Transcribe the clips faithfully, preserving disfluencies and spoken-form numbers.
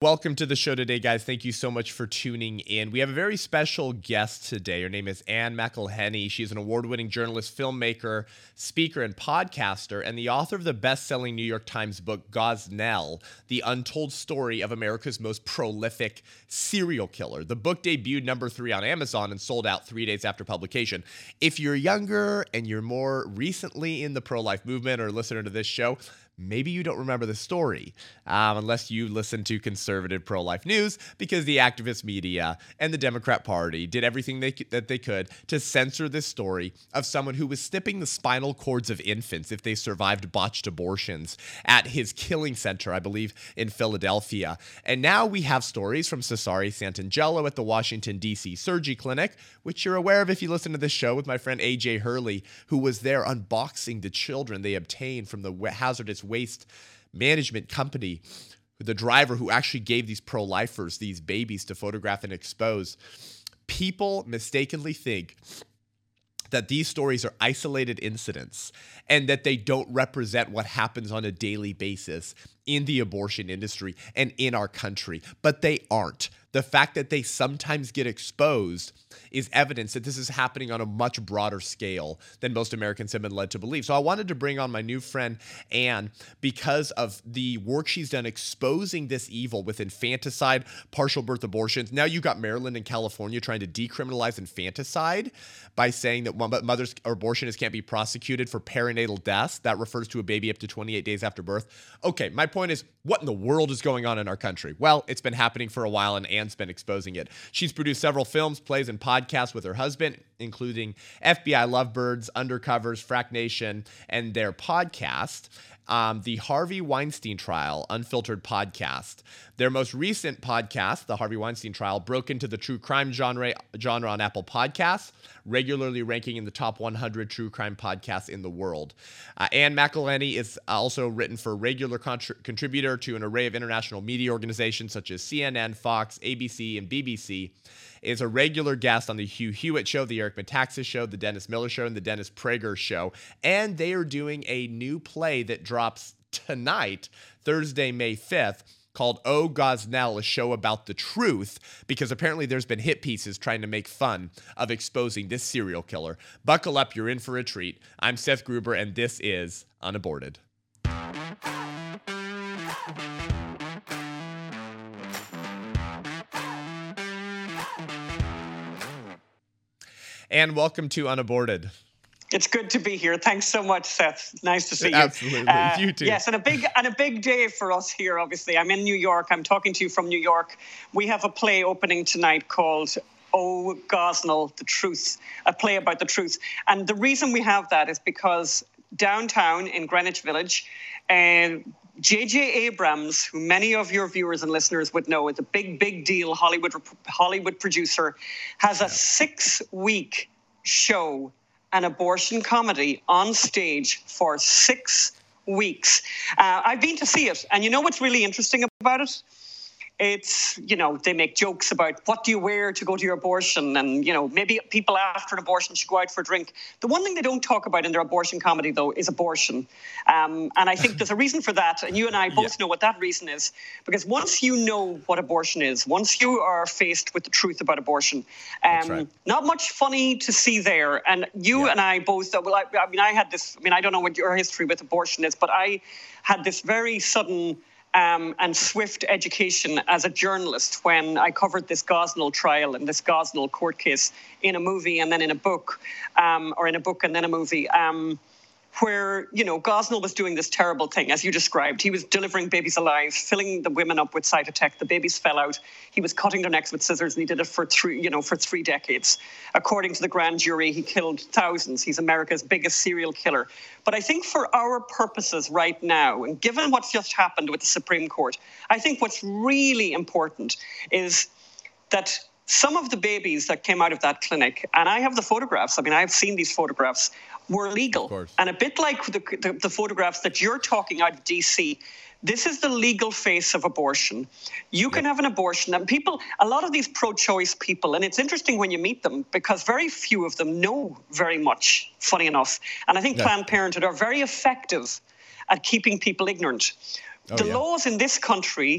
Welcome to the show today, guys. Thank you so much for tuning in. We have a very special guest today. Her name is Ann McElhinney. She's an award-winning journalist, filmmaker, speaker, and podcaster, and the author of the best-selling New York Times book, Gosnell: The Untold Story of America's Most Prolific Serial Killer. The book debuted number three on Amazon and sold out three days after publication. If you're younger and you're more recently in the pro-life movement or a listener to this show, maybe you don't remember the story, um, unless you listen to conservative pro-life news, because the activist media and the Democrat Party did everything they, that they could to censor this story of someone who was snipping the spinal cords of infants if they survived botched abortions at his killing center, I believe, in Philadelphia. And now we have stories from Cesare Santangelo at the Washington, D C Surgery Clinic, which you're aware of if you listen to this show with my friend A J. Hurley, who was there unboxing the children they obtained from the hazardous waste management company, the driver who actually gave these pro-lifers these babies to photograph and expose. People mistakenly think that these stories are isolated incidents and that they don't represent what happens on a daily basis in the abortion industry and in our country, but they aren't. The fact that they sometimes get exposed is evidence that this is happening on a much broader scale than most Americans have been led to believe. So I wanted to bring on my new friend, Ann, because of the work she's done exposing this evil with infanticide, partial birth abortions. Now you got Maryland and California trying to decriminalize infanticide by saying that mothers or abortionists can't be prosecuted for perinatal deaths. That refers to a baby up to twenty-eight days after birth. Okay, my point is, what in the world is going on in our country? Well, it's been happening for a while, and Ann's been exposing it. She's produced several films, plays, and podcasts with her husband, including F B I Lovebirds, Undercovers, Frack Nation, and their podcast, um, the Harvey Weinstein Trial Unfiltered Podcast. Their most recent podcast, the Harvey Weinstein Trial, broke into the true crime genre, genre on Apple Podcasts, regularly ranking in the top one hundred true crime podcasts in the world. Uh, Ann McElhinney is also written for regular contr- contributor to an array of international media organizations such as C N N, Fox, A B C, and B B C, is a regular guest on The Hugh Hewitt Show, The Eric Metaxas Show, The Dennis Miller Show, and The Dennis Prager Show. And they are doing a new play that drops tonight, Thursday, May fifth, called O, Gosnell: A Show About the Truth, because apparently there's been hit pieces trying to make fun of exposing this serial killer. Buckle up, you're in for a treat. I'm Seth Gruber, and this is Unaborted. And welcome to Unaborted. It's good to be here. Thanks so much, Seth. Nice to see you. Absolutely. Uh, you too. Yes, and a big and a big day for us here, obviously. I'm in New York. I'm talking to you from New York. We have a play opening tonight called O, Gosnell: The Truth, a play about the truth. And the reason we have that is because downtown in Greenwich Village, and uh, J J. Abrams, who many of your viewers and listeners would know, is a big, big deal Hollywood Hollywood producer, has a six-week show, an abortion comedy, on stage for six weeks. Uh, I've been to see it, and you know what's really interesting about it? It's, you know, they make jokes about what do you wear to go to your abortion, and, you know, maybe people after an abortion should go out for a drink. The one thing they don't talk about in their abortion comedy, though, is abortion. Um, and I think there's a reason for that, and you and I both yeah. know what that reason is, because once you know what abortion is, once you are faced with the truth about abortion, um, right. not much funny to see there. And you yeah. and I both, well, I, I mean, I had this, I mean, I don't know what your history with abortion is, but I had this very sudden Um, and swift education as a journalist when I covered this Gosnell trial and this Gosnell court case in a movie and then in a book, um, or in a book and then a movie, um, where, you know, Gosnell was doing this terrible thing, as you described. He was delivering babies alive, filling the women up with Cytotec. The babies fell out. He was cutting their necks with scissors, and he did it for three, you know, for three decades. According to the grand jury, he killed thousands. He's America's biggest serial killer. But I think for our purposes right now, and given what's just happened with the Supreme Court, I think what's really important is that some of the babies that came out of that clinic, and I have the photographs, I mean, I've seen these photographs, were legal. And a bit like the, the, the photographs that you're talking out of D C, this is the legal face of abortion. You can yep. have an abortion, and people, a lot of these pro-choice people, and it's interesting when you meet them, because very few of them know very much, funny enough. And I think yep. Planned Parenthood are very effective at keeping people ignorant. Oh, the yeah. laws in this country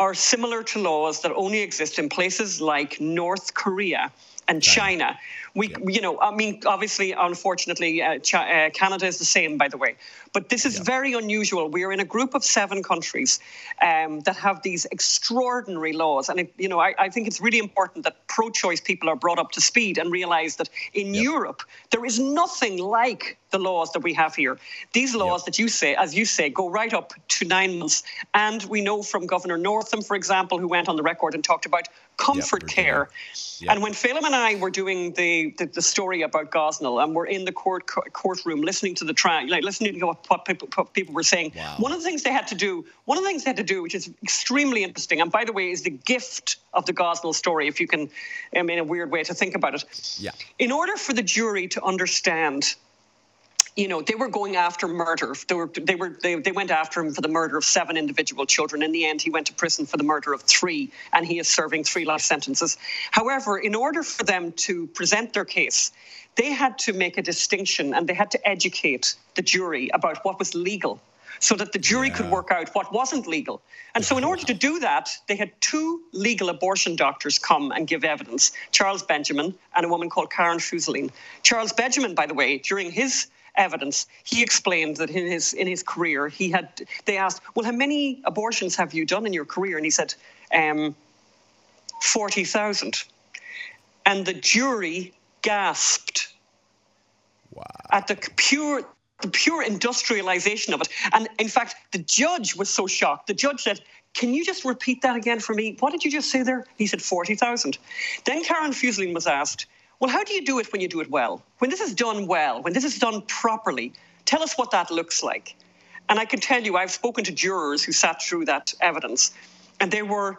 are similar to laws that only exist in places like North Korea and China. China. We, yeah. you know, I mean, obviously, unfortunately, uh, Ch- uh, Canada is the same, by the way. But this is yeah. very unusual. We are in a group of seven countries um, that have these extraordinary laws. And, it, you know, I, I think it's really important that pro-choice people are brought up to speed and realize that in yep. Europe, there is nothing like the laws that we have here. These laws yep. that you say, as you say, go right up to nine months. And we know from Governor Northam, for example, who went on the record and talked about comfort yep, care. Yep. And when Phelim and I were doing the, the, the story about Gosnell and we're in the court co- courtroom listening to the trial, like listening to what, what, people, what people were saying, wow. one of the things they had to do, one of the things they had to do, which is extremely interesting, and by the way, is the gift of the Gosnell story, if you can, I mean, a weird way to think about it. Yeah. In order for the jury to understand, you know, they were going after murder. They were, they were, they, they went after him for the murder of seven individual children. In the end, he went to prison for the murder of three, and he is serving three life sentences. However, in order for them to present their case, they had to make a distinction, and they had to educate the jury about what was legal, so that the jury yeah. could work out what wasn't legal. And yeah. so in order to do that, they had two legal abortion doctors come and give evidence, Charles Benjamin and a woman called Karen Fuselin. Charles Benjamin, by the way, during his evidence, he explained that in his in his career, he had, they asked, well, how many abortions have you done in your career? And he said, um, forty thousand. And the jury gasped wow. at the pure... the pure industrialization of it. And in fact, the judge was so shocked. The judge said, can you just repeat that again for me? What did you just say there? He said, forty thousand. Then Karen Fuselin was asked, well, how do you do it when you do it well? When this is done well, when this is done properly, tell us what that looks like. And I can tell you, I've spoken to jurors who sat through that evidence, and they were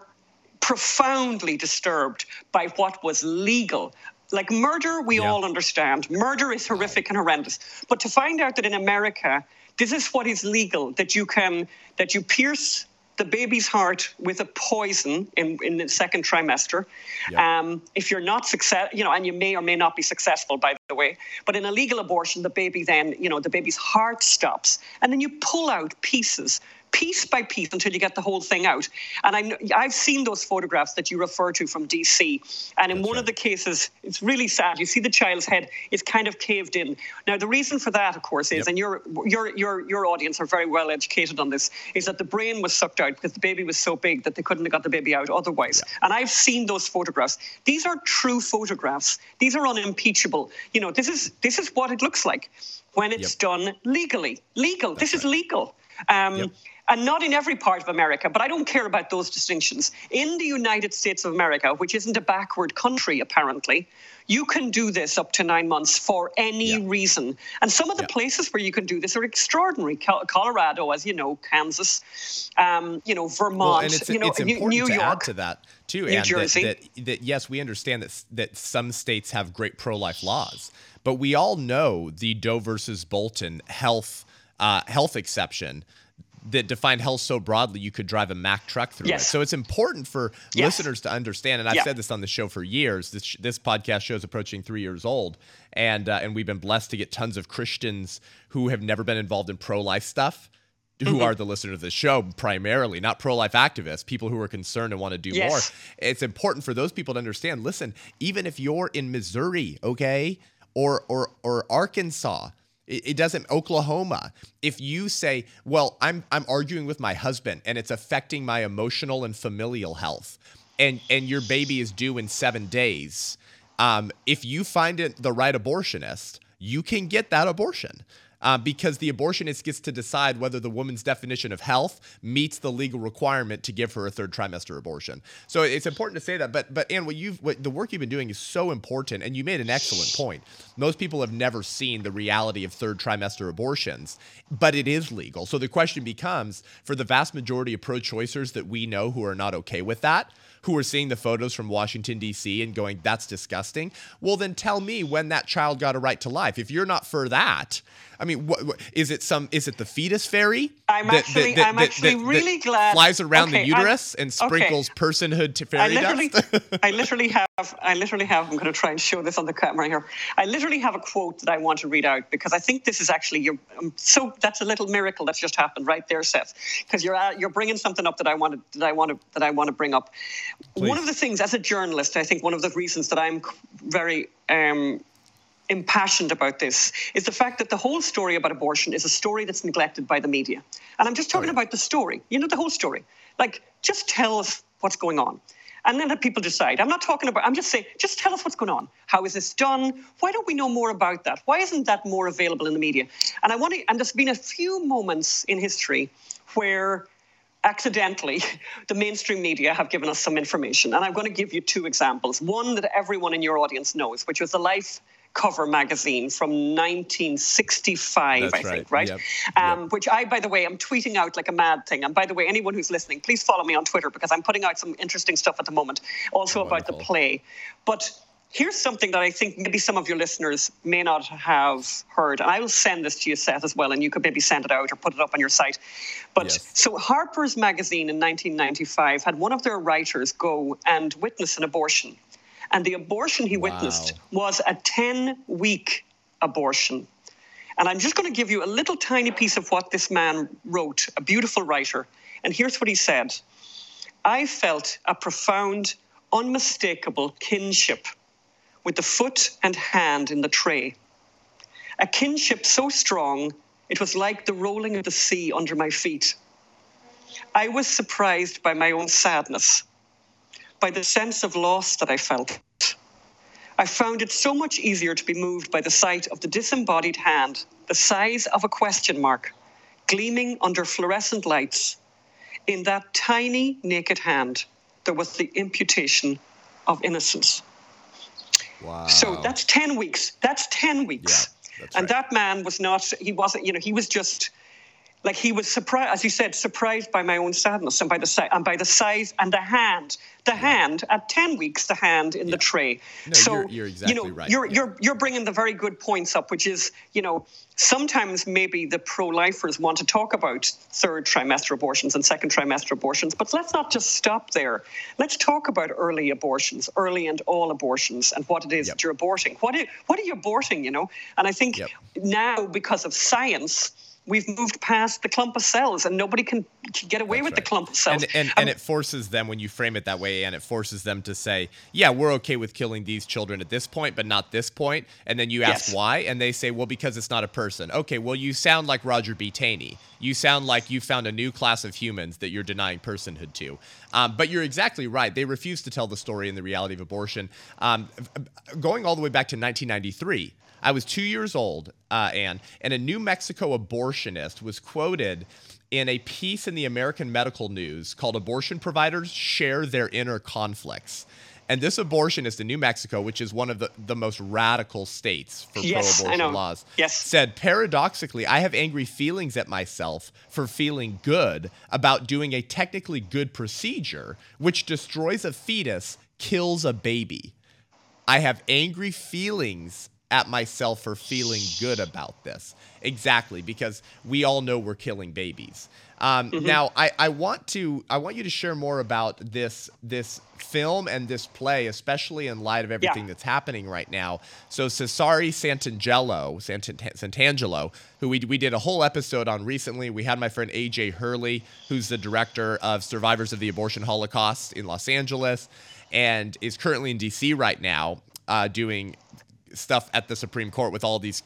profoundly disturbed by what was legal. Like murder, we yeah. all understand. Murder is horrific and horrendous. But to find out that in America, this is what is legal, that you can, that you pierce the baby's heart with a poison in, in the second trimester. Yeah. Um, if you're not success, you know, and you may or may not be successful, by the way, but in a legal abortion, the baby then, you know, the baby's heart stops. And then you pull out pieces, piece by piece, until you get the whole thing out. And I'm, I've seen those photographs that you refer to from D C. And in That's one right. of the cases, it's really sad. You see the child's head is kind of caved in. Now, the reason for that, of course, is, yep. and your your your your audience are very well educated on this, is that the brain was sucked out because the baby was so big that they couldn't have got the baby out otherwise. Yeah. And I've seen those photographs. These are true photographs. These are unimpeachable. You know, this is, this is what it looks like when it's yep. done legally. Legal. That's this right. is legal. Um, yep. And not in every part of America, but I don't care about those distinctions. In the United States of America, which isn't a backward country, apparently, you can do this up to nine months for any yeah. reason. And some of the yeah. places where you can do this are extraordinary. Colorado, as you know, Kansas, um, you know, Vermont, well, and it's, you know, it's New, important New York. To add to that, too, New Ann, Jersey. That, that, that, yes, we understand that, that some states have great pro-life laws, but we all know the Doe versus Bolton health uh, health exception that defined health so broadly, you could drive a Mack truck through yes. it. So it's important for yes. listeners to understand, and I've yeah. said this on the show for years, this this podcast show is approaching three years old, and uh, and we've been blessed to get tons of Christians who have never been involved in pro-life stuff, who mm-hmm. are the listener of the show primarily, not pro-life activists, people who are concerned and want to do yes. more. It's important for those people to understand, listen, even if you're in Missouri, okay, or or or Arkansas, it doesn't, Oklahoma, if you say, well, I'm I'm arguing with my husband and it's affecting my emotional and familial health, and, and your baby is due in seven days, um, if you find it the right abortionist, you can get that abortion. Uh, because the abortionist gets to decide whether the woman's definition of health meets the legal requirement to give her a third trimester abortion. So it's important to say that. But but Ann, what you've what the work you've been doing is so important, and you made an excellent point. Most people have never seen the reality of third trimester abortions, but it is legal. So the question becomes, for the vast majority of pro-choicers that we know who are not okay with that, who are seeing the photos from Washington, D C and going, that's disgusting. Well, then tell me when that child got a right to life. If you're not for that, I mean, what, what, is it some, is it the fetus fairy? I'm that, actually, that, that, I'm that, actually that, really that glad. Flies around okay, the uterus I'm, and sprinkles okay. personhood to fairy I literally, dust? I literally have, I literally have, I'm going to try and show this on the camera here. I literally have a quote that I want to read out because I think this is actually your, um, so that's a little miracle that's just happened right there, Seth, because you're, uh, you're bringing something up that I wanted, that I want to, that I want to bring up. Please. One of the things as a journalist, I think one of the reasons that I'm very, um, impassioned about this is the fact that the whole story about abortion is a story that's neglected by the media. And I'm just talking oh, yeah. about the story, you know, the whole story. Like, just tell us what's going on. And then let people decide. I'm not talking about, I'm just saying, just tell us what's going on. How is this done? Why don't we know more about that? Why isn't that more available in the media? And I want to, and there's been a few moments in history where accidentally the mainstream media have given us some information. And I'm going to give you two examples. One that everyone in your audience knows, which was the Life cover magazine from nineteen sixty-five, That's I right. think, right? Yep. Um, yep. Which I, by the way, I'm tweeting out like a mad thing. And by the way, anyone who's listening, please follow me on Twitter because I'm putting out some interesting stuff at the moment, also oh, about wonderful. the play. But here's something that I think maybe some of your listeners may not have heard. And I will send this to you, Seth, as well, and you could maybe send it out or put it up on your site. But yes. So Harper's Magazine in nineteen ninety-five had one of their writers go and witness an abortion. And the abortion he witnessed wow. was a ten-week abortion. And I'm just going to give you a little tiny piece of what this man wrote, a beautiful writer. And here's what he said. I felt a profound, unmistakable kinship with the foot and hand in the tray. A kinship so strong, it was like the rolling of the sea under my feet. I was surprised by my own sadness, by the sense of loss that I felt. I found it so much easier to be moved by the sight of the disembodied hand, the size of a question mark, gleaming under fluorescent lights. In that tiny naked hand, there was the imputation of innocence. Wow. So that's ten weeks. That's ten weeks. Yeah, that's and right. that man was not, he wasn't, you know, he was just, like he was surprised, as you said, surprised by my own sadness and by the si- and by the size and the hand, the yeah. hand at ten weeks, the hand in yeah. the tray. No, so you're, you're exactly you know, right. You're yeah. you're you're bringing the very good points up, which is you know sometimes maybe the pro-lifers want to talk about third trimester abortions and second trimester abortions, but let's not just stop there. Let's talk about early abortions, early and all abortions, and what it is yep. that you're aborting. What is, what are you aborting? You know, and I think yep. now because of science, we've moved past the clump of cells and nobody can get away That's with right. the clump of cells. And, and, um, and it forces them, when you frame it that way, and it forces them to say, yeah, we're okay with killing these children at this point, but not this point. And then you ask yes. why, and they say, well, because it's not a person. Okay, well, you sound like Roger B. Taney. You sound like you found a new class of humans that you're denying personhood to. Um, but you're exactly right. They refuse to tell the story and the reality of abortion. Um, going all the way back to nineteen ninety-three, I was two years old, uh, Ann, and a New Mexico abortionist was quoted in a piece in the American Medical News called Abortion Providers Share Their Inner Conflicts. And this abortionist in New Mexico, which is one of the, the most radical states for yes, pro-abortion laws, yes. said, paradoxically, I have angry feelings at myself for feeling good about doing a technically good procedure, which destroys a fetus, kills a baby. I have angry feelings at myself for feeling good about this. Exactly, because we all know we're killing babies. Um, mm-hmm. Now, I, I want to I want you to share more about this this film and this play, especially in light of everything yeah. that's happening right now. So Cesare Santangelo, Santangelo, who we we did a whole episode on recently. We had my friend A J. Hurley, who's the director of Survivors of the Abortion Holocaust in Los Angeles, and is currently in D C right now uh, doing stuff at the Supreme Court with all these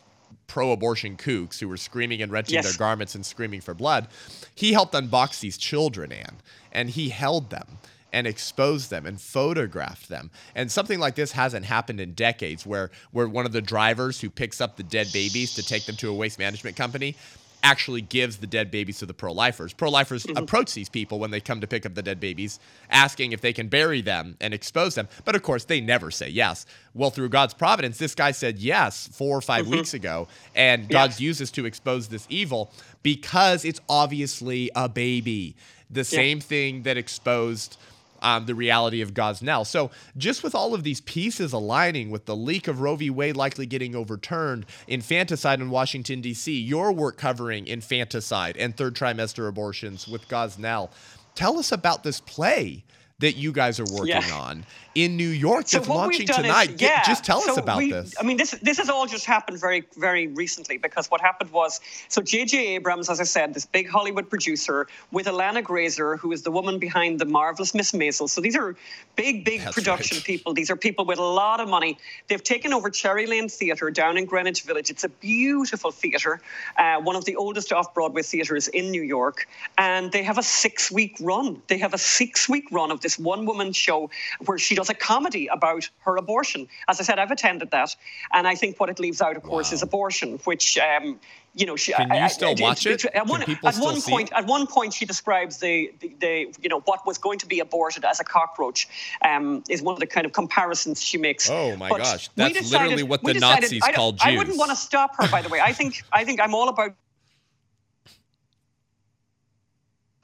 pro-abortion kooks who were screaming and wrenching yes. their garments and screaming for blood. He helped unbox these children, Ann, and he held them and exposed them and photographed them. And something like this hasn't happened in decades, where, where one of the drivers who picks up the dead babies to take them to a waste management company actually gives the dead babies to the pro-lifers. Pro-lifers mm-hmm. approach these people when they come to pick up the dead babies, asking if they can bury them and expose them. But of course, they never say yes. Well, through God's providence, this guy said yes four or five mm-hmm. weeks ago, and God's yeah. used this to expose this evil because it's obviously a baby. The yeah. same thing that exposed um, the reality of Gosnell. So just with all of these pieces aligning, with the leak of Roe v. Wade likely getting overturned, infanticide in Washington, D C, your work covering infanticide and third trimester abortions with Gosnell, tell us about this play that you guys are working yeah. on in New York so that's launching tonight. Is, yeah. Just tell so us about we, this. I mean, this this has all just happened very, very recently, because what happened was, so J J. Abrams, as I said, this big Hollywood producer, with Alana Grazer, who is the woman behind The Marvelous Miss Maisel. So these are big, big that's production right. people. These are people with a lot of money. They've taken over Cherry Lane Theater down in Greenwich Village. It's a beautiful theater, uh, one of the oldest off-Broadway theaters in New York. And they have a six-week run. They have a six-week run of this one-woman show where she does a comedy about her abortion. As I said, I've attended that, and I think what it leaves out, of course, wow. is abortion, which, um, you know, she. Can I, you still I, watch it? it? At one, Can at one point, at one point, she describes the, the, the, you know, what was going to be aborted as a cockroach. Um, is one of the kind of comparisons she makes. Oh my but gosh, that's decided, literally what the decided, Nazis I called Jews. I wouldn't want to stop her. By the way, I think I think I'm all about.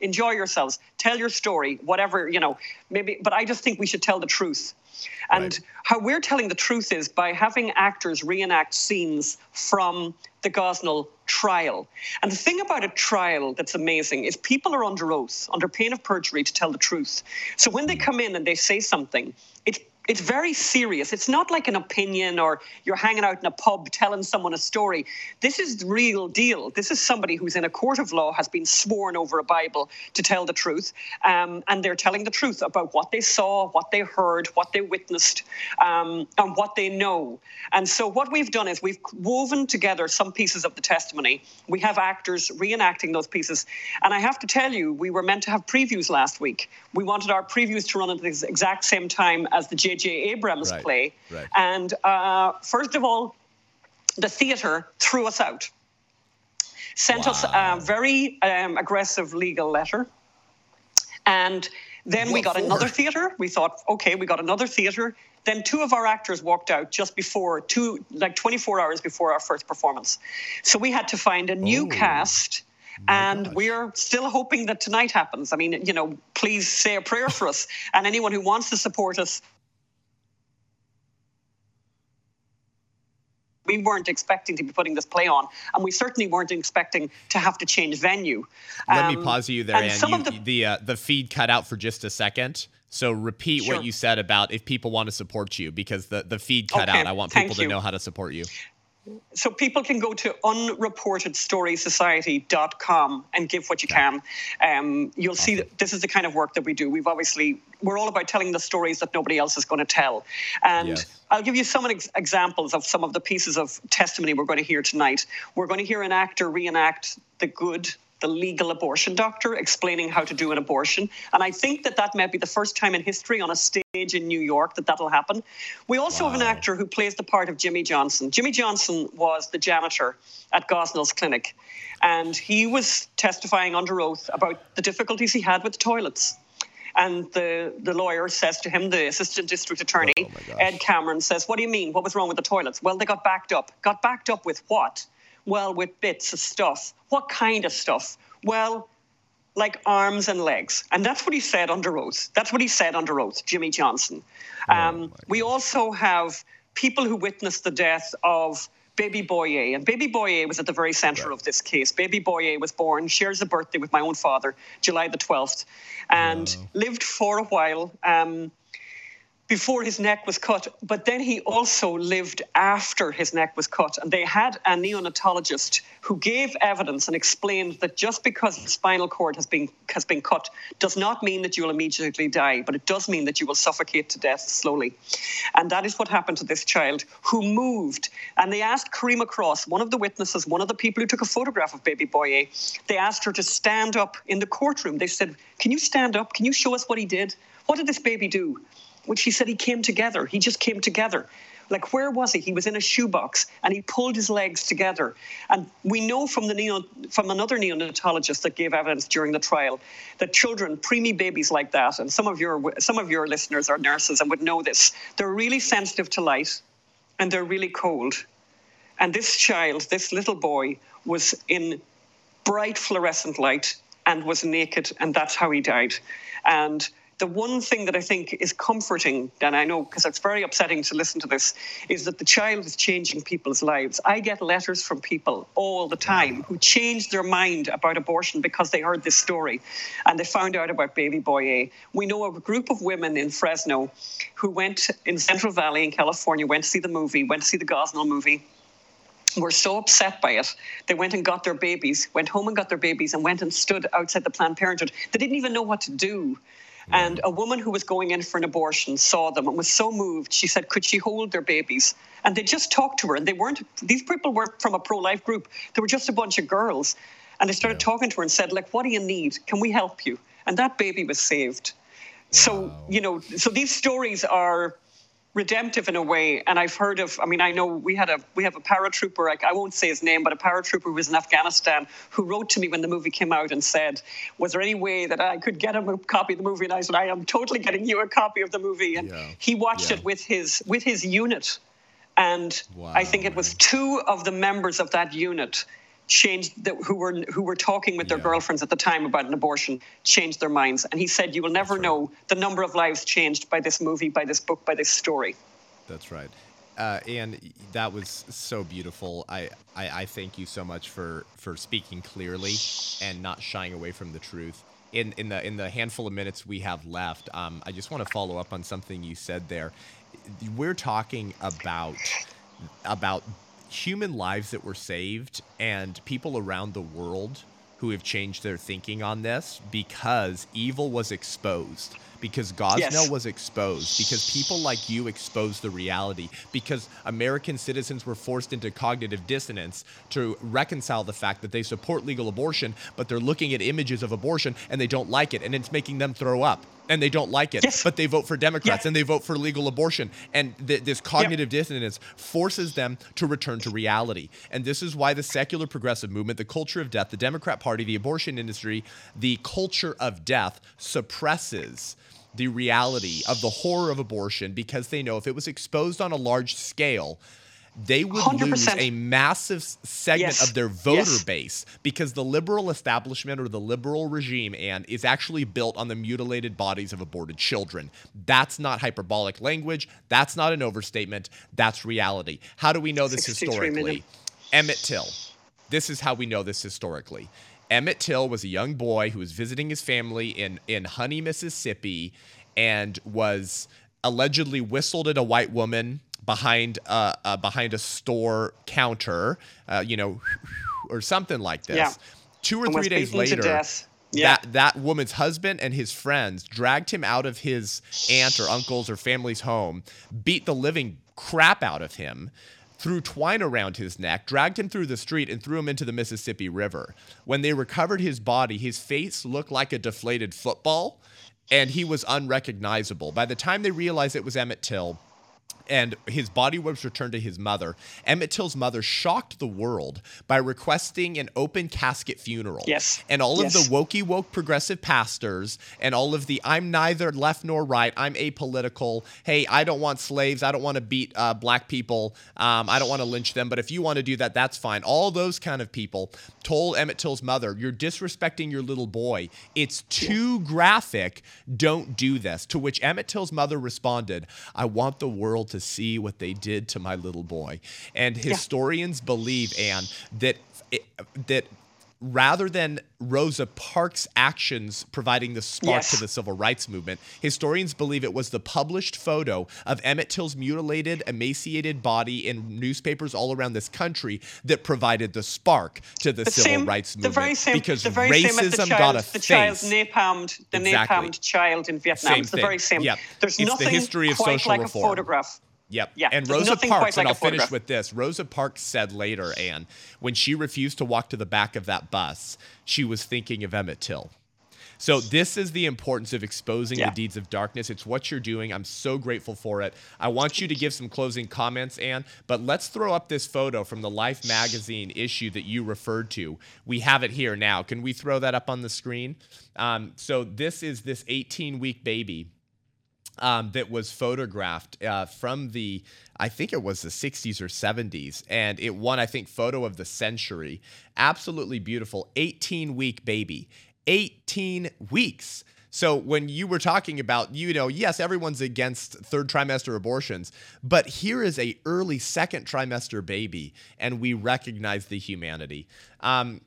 Enjoy yourselves, tell your story, whatever, you know, maybe, but I just think we should tell the truth. And right. how we're telling the truth is by having actors reenact scenes from the Gosnell trial. And the thing about a trial that's amazing is people are under oath, under pain of perjury, to tell the truth. So when they come in and they say something, it's It's very serious. It's not like an opinion or you're hanging out in a pub telling someone a story. This is the real deal. This is somebody who's in a court of law, has been sworn over a Bible to tell the truth. Um, and they're telling the truth about what they saw, what they heard, what they witnessed, um, and what they know. And so what we've done is we've woven together some pieces of the testimony. We have actors reenacting those pieces. And I have to tell you, we were meant to have previews last week. We wanted our previews to run at the exact same time as the J J. Abrams right, play. Right. And uh, first of all, the theater threw us out, sent wow. us a very um, aggressive legal letter. And then what we got for? another theater. We thought, okay, we got another theater. Then two of our actors walked out just before, two, like twenty-four hours before our first performance. So we had to find a new oh. cast. My and gosh. We're still hoping that tonight happens. I mean, you know, please say a prayer for us. And anyone who wants to support us, we weren't expecting to be putting this play on, and we certainly weren't expecting to have to change venue. Um, Let me pause you there, Ann. You, the the, uh, the feed cut out for just a second, so repeat sure. what you said about if people want to support you, because the, the feed cut okay, out. I want people to you. know how to support you. So people can go to unreported story society dot com and give what you can. Um, you'll see that this is the kind of work that we do. We've obviously, we're all about telling the stories that nobody else is going to tell. And yes. I'll give you some ex- examples of some of the pieces of testimony we're going to hear tonight. We're going to hear an actor reenact the good, the legal abortion doctor explaining how to do an abortion. And I think that that might be the first time in history on a stage in New York that that'll happen. We also wow. have an actor who plays the part of Jimmy Johnson. Jimmy Johnson was the janitor at Gosnell's clinic, and he was testifying under oath about the difficulties he had with toilets. And the, the lawyer says to him, the assistant district attorney, oh, Ed Cameron, says, what do you mean? What was wrong with the toilets? Well, they got backed up. Got backed up with what? Well, with bits of stuff. What kind of stuff? Well, like arms and legs. And that's what he said under oath. That's what he said under oath, Jimmy Johnson. Um, oh we also have people who witnessed the death of Baby Boyer. And Baby Boyer was at the very center right. of this case. Baby Boyer was born, shares a birthday with my own father, July the twelfth, and oh. lived for a while um, before his neck was cut. But then he also lived after his neck was cut. And they had a neonatologist who gave evidence and explained that just because the spinal cord has been has been cut does not mean that you will immediately die, but it does mean that you will suffocate to death slowly. And that is what happened to this child who moved. And they asked Karima Cross, one of the witnesses, one of the people who took a photograph of Baby Boyer, they asked her to stand up in the courtroom. They said, can you stand up? Can you show us what he did? What did this baby do? Which he said he came together. He just came together. Like, where was he? He was in a shoebox, and he pulled his legs together. And we know from the neo, from another neonatologist that gave evidence during the trial that children, preemie babies like that, and some of your some of your listeners are nurses and would know this, they're really sensitive to light, and they're really cold. And this child, this little boy, was in bright fluorescent light and was naked, and that's how he died. And the one thing that I think is comforting, and I know because it's very upsetting to listen to this, is that the child is changing people's lives. I get letters from people all the time who changed their mind about abortion because they heard this story and they found out about Baby Boyer. We know a group of women in Fresno who went in Central Valley in California, went to see the movie, went to see the Gosnell movie, were so upset by it, they went and got their babies, went home and got their babies and went and stood outside the Planned Parenthood. They didn't even know what to do. And a woman who was going in for an abortion saw them and was so moved, she said, could she hold their babies? And they just talked to her. And they weren't, these people weren't from a pro-life group. They were just a bunch of girls. And they started yeah. talking to her and said, like, what do you need? Can we help you? And that baby was saved. So, wow. you know, so these stories are redemptive in a way. And I've heard of, I mean, I know we had a, we have a paratrooper, I, I won't say his name, but a paratrooper who was in Afghanistan who wrote to me when the movie came out and said, was there any way that I could get him a copy of the movie? And I said, I am totally getting you a copy of the movie. And yeah. he watched yeah. it with his, with his unit. And wow, I think it was two of the members of that unit changed the, who were who were talking with their yeah. girlfriends at the time about an abortion, changed their minds. And he said, you will never right. know the number of lives changed by this movie, by this book, by this story. That's right. Uh, and that was so beautiful. I, I, I thank you so much for, for speaking clearly and not shying away from the truth. In in the in the handful of minutes we have left, um, I just want to follow up on something you said there. We're talking about about human lives that were saved and people around the world who have changed their thinking on this because evil was exposed, because Gosnell yes. was exposed, because people like you exposed the reality, because American citizens were forced into cognitive dissonance to reconcile the fact that they support legal abortion, but they're looking at images of abortion and they don't like it, and it's making them throw up. And they don't like it, yes. but they vote for Democrats yes. and they vote for legal abortion. And th- this cognitive yep. dissonance forces them to return to reality. And this is why the secular progressive movement, the culture of death, the Democrat Party, the abortion industry, the culture of death suppresses the reality of the horror of abortion, because they know if it was exposed on a large scale, they would one hundred percent lose a massive segment yes. of their voter yes. base, because the liberal establishment or the liberal regime, Ann, is actually built on the mutilated bodies of aborted children. That's not hyperbolic language. That's not an overstatement. That's reality. How do we know this historically? Million. Emmett Till. This is how we know this historically. Emmett Till was a young boy who was visiting his family in, in Honey, Mississippi, and was allegedly whistled at a white woman behind uh, uh, behind a store counter, uh, you know, or something like this. Yeah. Two or three days later, yeah. that, that woman's husband and his friends dragged him out of his aunt or uncle's or family's home, beat the living crap out of him, threw twine around his neck, dragged him through the street, and threw him into the Mississippi River. When they recovered his body, his face looked like a deflated football, and he was unrecognizable. By the time they realized it was Emmett Till, and his body was returned to his mother, Emmett Till's mother shocked the world by requesting an open casket funeral. Yes. And all yes. of the wokey woke progressive pastors and all of the I'm neither left nor right, I'm apolitical, hey, I don't want slaves, I don't want to beat uh, black people, um, I don't want to lynch them, but if you want to do that, that's fine. All those kind of people told Emmett Till's mother, you're disrespecting your little boy. It's too graphic. Don't do this. To which Emmett Till's mother responded, I want the world to see what they did to my little boy. And historians yeah. believe, Ann, that it, that rather than Rosa Parks' actions providing the spark yes. to the civil rights movement, historians believe it was the published photo of Emmett Till's mutilated, emaciated body in newspapers all around this country that provided the spark to the, the civil same, rights movement. The very same, because the very racism same the child, got a the face. Child napalmed, the exactly. napalmed child in Vietnam. Same it's the thing. very same. Yep. There's it's nothing the history of quite social like reform. a photograph. Yep. Yeah. And Rosa Parks, like and I'll finish with this. Rosa Parks said later, Ann, when she refused to walk to the back of that bus, she was thinking of Emmett Till. So this is the importance of exposing yeah. the deeds of darkness. It's what you're doing. I'm so grateful for it. I want you to give some closing comments, Ann, but let's throw up this photo from the Life Magazine issue that you referred to. We have it here now. Can we throw that up on the screen? Um, so this is this eighteen-week baby Um, that was photographed uh, from the, I think it was the sixties or seventies, and it won, I think, photo of the century. Absolutely beautiful. eighteen-week baby. eighteen weeks. So when you were talking about, you know, yes, everyone's against third trimester abortions, but here is a early second trimester baby, and we recognize the humanity. Um,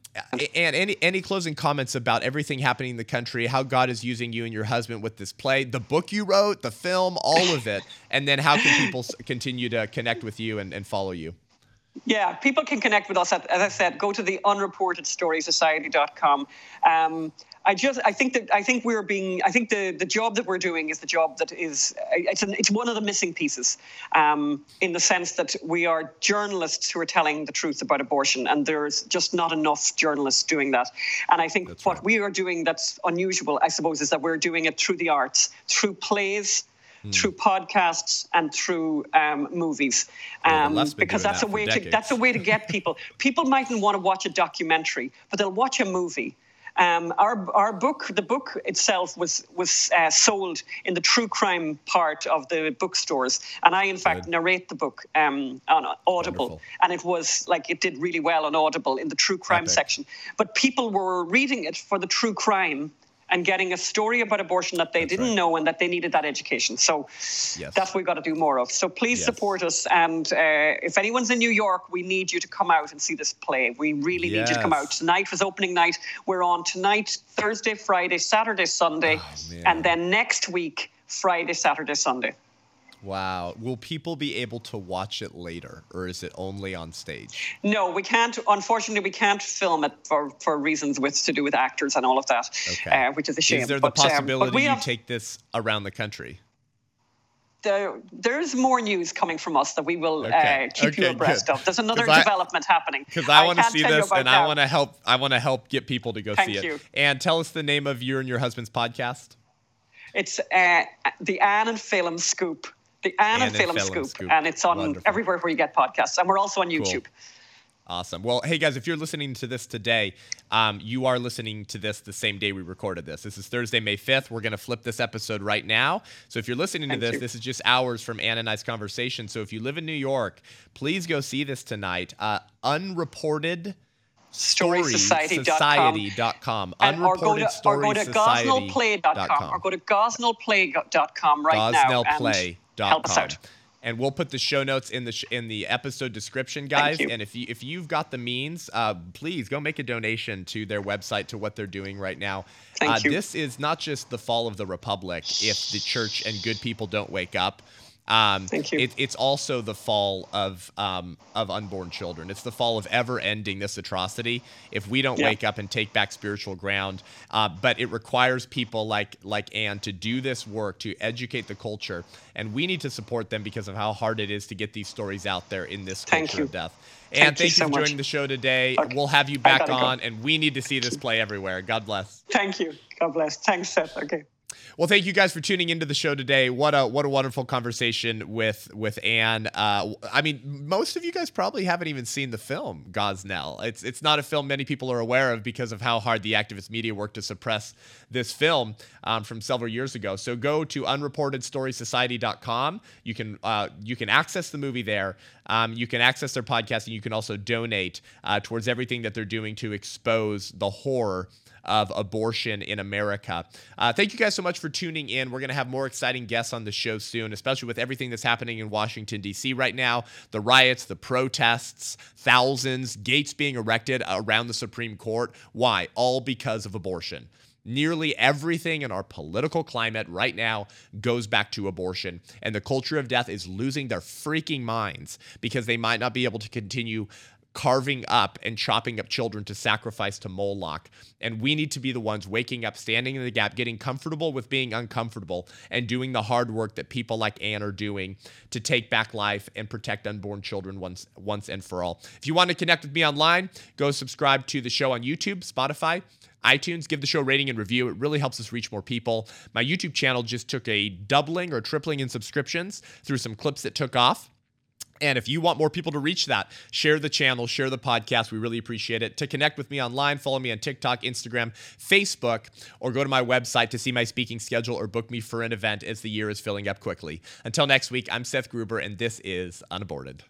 and any any closing comments about everything happening in the country, how God is using you and your husband with this play, the book you wrote, the film, all of it, and then how can people continue to connect with you and, and follow you? Yeah, people can connect with us. At, as I said, go to the unreported story society dot com. Um, I just, I think that, I think we're being, I think the, the job that we're doing is the job that is, it's an, it's one of the missing pieces, um, in the sense that we are journalists who are telling the truth about abortion, and there's just not enough journalists doing that. And I think that's what right. we are doing that's unusual, I suppose, is that we're doing it through the arts, through plays, through podcasts, and through um, movies, um, well, because that's that a way decades. to that's a way to get people. People mightn't want to watch a documentary, but they'll watch a movie. Um, our our book, the book itself, was was uh, sold in the true crime part of the bookstores, and I in Good. fact narrate the book um, on Audible, Wonderful. and it was like it did really well on Audible in the true crime Epic. section. But people were reading it for the true crime and getting a story about abortion that they That's didn't right. know, and that they needed that education. So yes. that's what we've got to do more of. So please yes. support us. And uh, if anyone's in New York, we need you to come out and see this play. We really yes. need you to come out. Tonight was opening night. We're on tonight, Thursday, Friday, Saturday, Sunday. Oh, and then next week, Friday, Saturday, Sunday. Wow. Will people be able to watch it later, or is it only on stage? No, we can't. Unfortunately, we can't film it for, for reasons with to do with actors and all of that, okay. uh, which is a shame. Is there but, the possibility um, you have, take this around the country? The, there's more news coming from us that we will okay. uh, keep okay, you abreast good. of. There's another development I, happening. Because I, I want to see this, and now. I want to help. I want to help get people to go Thank see you. it. And tell us the name of you and your husband's podcast. It's uh, the Ann and Phelim Scoop. The Ann and Phelim Scoop, Scoop, and it's on Wonderful. everywhere where you get podcasts, and we're also on YouTube. Cool. Awesome. Well, hey, guys, if you're listening to this today, um, you are listening to this the same day we recorded this. This is Thursday, May fifth. We're going to flip this episode right now. So if you're listening Thank to this, you. this is just hours from Ann and I's conversation. So if you live in New York, please go see this tonight. Uh, unreported... story society dot com, or go to, or go to gosnell play dot com, or go to gosnell play dot com right now and help us out. And we'll put the show notes in the sh- in the episode description, guys. And if you if you've got the means, uh, please go make a donation to their website, to what they're doing right now. Thank uh, you. This is not just the fall of the republic if the church and good people don't wake up. Um, Thank you. It, it's also the fall of um, of unborn children. It's the fall of ever ending this atrocity if we don't yeah. wake up and take back spiritual ground. Uh, but it requires people like like Ann to do this work, to educate the culture. And we need to support them because of how hard it is to get these stories out there in this thank culture you. of death. Thank Ann, thank you, thank you so for much. joining the show today. Okay. We'll have you back on, go. and we need to see thank this play you. everywhere. God bless. Thank you. God bless. Thanks, Seth. Okay. Well, thank you guys for tuning into the show today. What a what a wonderful conversation with with Ann. Uh, I mean, most of you guys probably haven't even seen the film Gosnell. It's it's not a film many people are aware of because of how hard the activist media worked to suppress this film um, from several years ago. So go to unreported story society dot com. You can uh, you can access the movie there. Um, you can access their podcast, and you can also donate uh, towards everything that they're doing to expose the horror of abortion in America. Uh, thank you guys so much for tuning in. We're going to have more exciting guests on the show soon, especially with everything that's happening in Washington, D C right now. The riots, the protests, thousands, gates being erected around the Supreme Court. Why? All because of abortion. Nearly everything in our political climate right now goes back to abortion, and the culture of death is losing their freaking minds because they might not be able to continue carving up and chopping up children to sacrifice to Moloch. And we need to be the ones waking up, standing in the gap, getting comfortable with being uncomfortable, and doing the hard work that people like Ann are doing to take back life and protect unborn children once once and for all. If you want to connect with me online, go subscribe to the show on YouTube, Spotify, iTunes. Give the show a rating and review. It really helps us reach more people. My YouTube channel just took a doubling or tripling in subscriptions through some clips that took off. And if you want more people to reach that, share the channel, share the podcast. We really appreciate it. To connect with me online, follow me on TikTok, Instagram, Facebook, or go to my website to see my speaking schedule or book me for an event as the year is filling up quickly. Until next week, I'm Seth Gruber, and this is Unaborted.